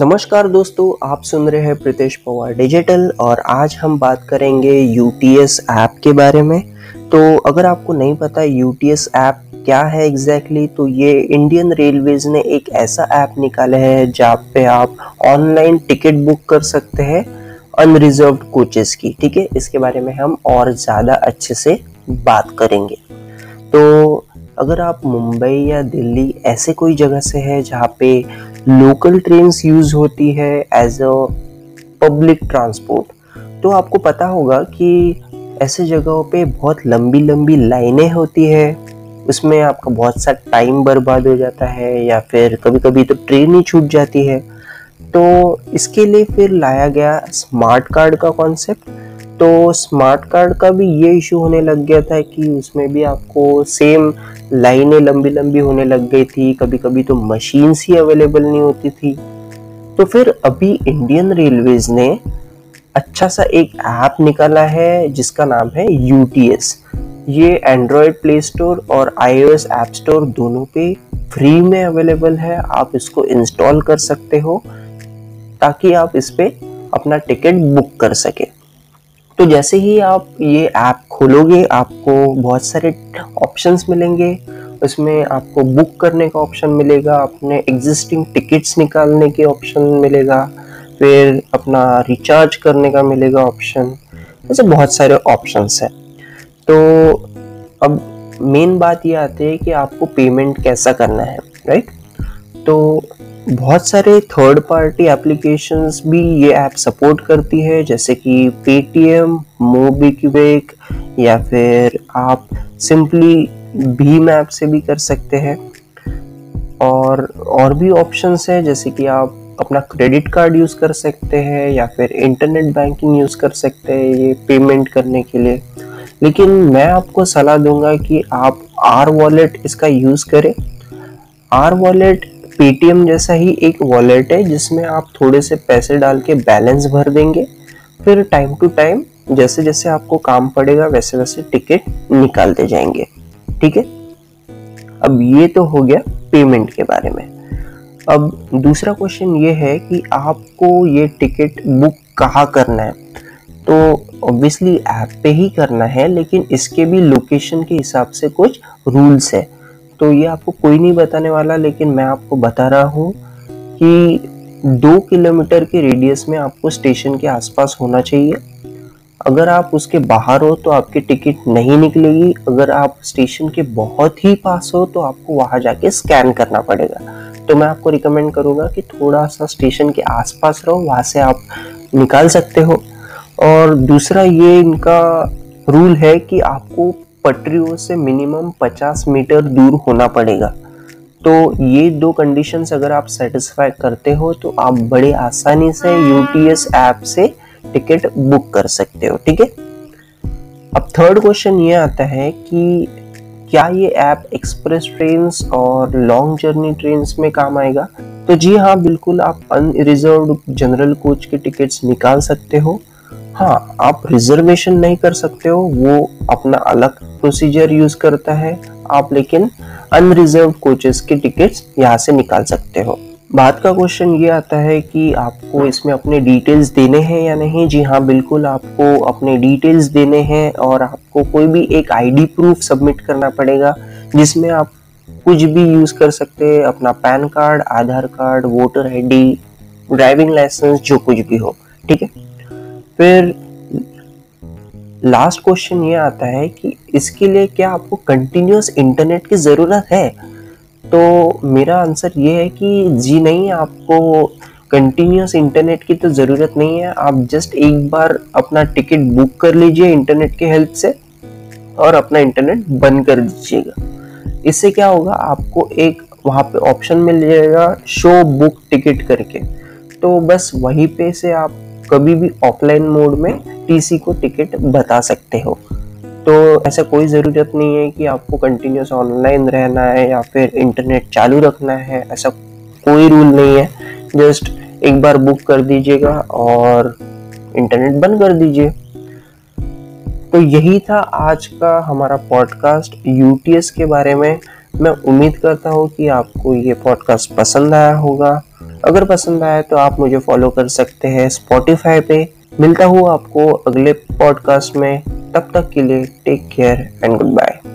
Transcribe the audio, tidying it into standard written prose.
नमस्कार दोस्तों, आप सुन रहे हैं प्रीतेश पवार डिजिटल और आज हम बात करेंगे यूटीएस ऐप के बारे में। तो अगर आपको नहीं पता यूटीएस ऐप क्या है एग्जैक्टली, तो ये इंडियन रेलवेज़ ने एक ऐसा ऐप निकाला है जहाँ पे आप ऑनलाइन टिकट बुक कर सकते हैं अनरिजर्व्ड कोचेस की। ठीक है, इसके बारे में हम और ज़्यादा अच्छे से बात करेंगे। तो अगर आप मुंबई या दिल्ली ऐसे कोई जगह से है जहाँ पे लोकल ट्रेन्स यूज़ होती है एज अ पब्लिक ट्रांसपोर्ट, तो आपको पता होगा कि ऐसे जगहों पे बहुत लंबी लंबी लाइनें होती है, उसमें आपका बहुत सा टाइम बर्बाद हो जाता है या फिर कभी कभी तो ट्रेन ही छूट जाती है। तो इसके लिए फिर लाया गया स्मार्ट कार्ड का कॉन्सेप्ट। तो स्मार्ट कार्ड का भी ये इशू होने लग गया था कि उसमें भी आपको सेम लाइनें लंबी लंबी होने लग गई थी, कभी कभी तो मशीन्स ही अवेलेबल नहीं होती थी। तो फिर अभी इंडियन रेलवेज़ ने अच्छा सा एक ऐप निकाला है जिसका नाम है यूटीएस। ये एंड्रॉयड प्ले स्टोर और आईओएस ऐप स्टोर दोनों पे फ्री में अवेलेबल है। आप इसको इंस्टॉल कर सकते हो ताकि आप इस पर अपना टिकट बुक कर सकें। तो जैसे ही आप ये ऐप खोलोगे आपको बहुत सारे ऑप्शंस मिलेंगे, उसमें आपको बुक करने का ऑप्शन मिलेगा, अपने एग्जिस्टिंग टिकट्स निकालने के ऑप्शन मिलेगा, फिर अपना रिचार्ज करने का मिलेगा ऑप्शन। ऐसे बहुत सारे ऑप्शंस हैं। तो अब मेन बात ये आती है कि आपको पेमेंट कैसा करना है, राइट। तो बहुत सारे थर्ड पार्टी एप्लीकेशंस भी ये ऐप सपोर्ट करती है, जैसे कि पेटीएम, मोबिक्विक, या फिर आप सिंपली भीम ऐप से भी कर सकते हैं। और भी ऑप्शंस हैं जैसे कि आप अपना क्रेडिट कार्ड यूज़ कर सकते हैं या फिर इंटरनेट बैंकिंग यूज़ कर सकते हैं ये पेमेंट करने के लिए। लेकिन मैं आपको सलाह दूंगा कि आप आर वॉलेट इसका यूज़ करें। आर वॉलेट पेटीएम जैसा ही एक वॉलेट है जिसमें आप थोड़े से पैसे डाल के बैलेंस भर देंगे, फिर टाइम टू टाइम जैसे जैसे आपको काम पड़ेगा वैसे वैसे टिकट निकालते जाएंगे। ठीक है, अब ये तो हो गया पेमेंट के बारे में। अब दूसरा क्वेश्चन ये है कि आपको ये टिकट बुक कहाँ करना है। तो ऑब्वियसली ऐप पे ही करना है, लेकिन इसके भी लोकेशन के हिसाब से कुछ रूल्स है। तो ये आपको कोई नहीं बताने वाला, लेकिन मैं आपको बता रहा हूँ कि 2 किलोमीटर के रेडियस में आपको स्टेशन के आसपास होना चाहिए। अगर आप उसके बाहर हो तो आपकी टिकट नहीं निकलेगी, अगर आप स्टेशन के बहुत ही पास हो तो आपको वहाँ जाके स्कैन करना पड़ेगा। तो मैं आपको रिकमेंड करूँगा कि थोड़ा सा स्टेशन के आसपास रहो, वहाँ से आप निकाल सकते हो। और दूसरा ये इनका रूल है कि आपको पटरियों से मिनिमम 50 मीटर दूर होना पड़ेगा। तो ये 2 कंडीशंस अगर आप सेटिस्फाई करते हो तो आप बड़े आसानी से यूटीएस ऐप से टिकट बुक कर सकते हो। ठीक है, अब थर्ड क्वेश्चन ये आता है कि क्या ये ऐप एक्सप्रेस ट्रेन्स और लॉन्ग जर्नी ट्रेन्स में काम आएगा। तो जी हाँ, बिल्कुल आप अनरिजर्व्ड जनरल कोच के टिकट्स निकाल सकते हो। हाँ, आप रिजर्वेशन नहीं कर सकते हो, वो अपना अलग प्रोसीजर यूज़ करता है। आप लेकिन अनरिजर्व कोचेस के टिकट्स यहाँ से निकाल सकते हो। बाद का क्वेश्चन ये आता है कि आपको इसमें अपने डिटेल्स देने हैं या नहीं। जी हाँ, बिल्कुल आपको अपने डिटेल्स देने हैं और आपको कोई भी एक आईडी प्रूफ सबमिट करना पड़ेगा जिसमें आप कुछ भी यूज़ कर सकते हैं, अपना PAN card, Aadhaar card, voter ID, driving licence, जो कुछ भी हो। ठीक है, फिर लास्ट क्वेश्चन ये आता है कि इसके लिए क्या आपको कंटिन्यूस इंटरनेट की ज़रूरत है। तो मेरा आंसर ये है कि जी नहीं, आपको कंटिन्यूस इंटरनेट की तो ज़रूरत नहीं है। आप जस्ट एक बार अपना टिकट बुक कर लीजिए इंटरनेट के हेल्प से और अपना इंटरनेट बंद कर दीजिएगा। इससे क्या होगा, आपको एक वहाँ पे ऑप्शन मिल जाएगा शो बुक टिकट करके। तो बस वहीं पे से आप कभी भी ऑफलाइन मोड में टीसी को टिकट बता सकते हो। तो ऐसा कोई ज़रूरत नहीं है कि आपको कंटिन्यूस ऑनलाइन रहना है या फिर इंटरनेट चालू रखना है, ऐसा कोई रूल नहीं है। जस्ट एक बार बुक कर दीजिएगा और इंटरनेट बंद कर दीजिए। तो यही था आज का हमारा पॉडकास्ट यूटीएस के बारे में। मैं उम्मीद करता हूँ कि आपको ये पॉडकास्ट पसंद आया होगा। अगर पसंद आया तो आप मुझे फॉलो कर सकते हैं स्पॉटीफाई पे। मिलता हूँ आपको अगले पॉडकास्ट में, तब तक के लिए take care and good bye.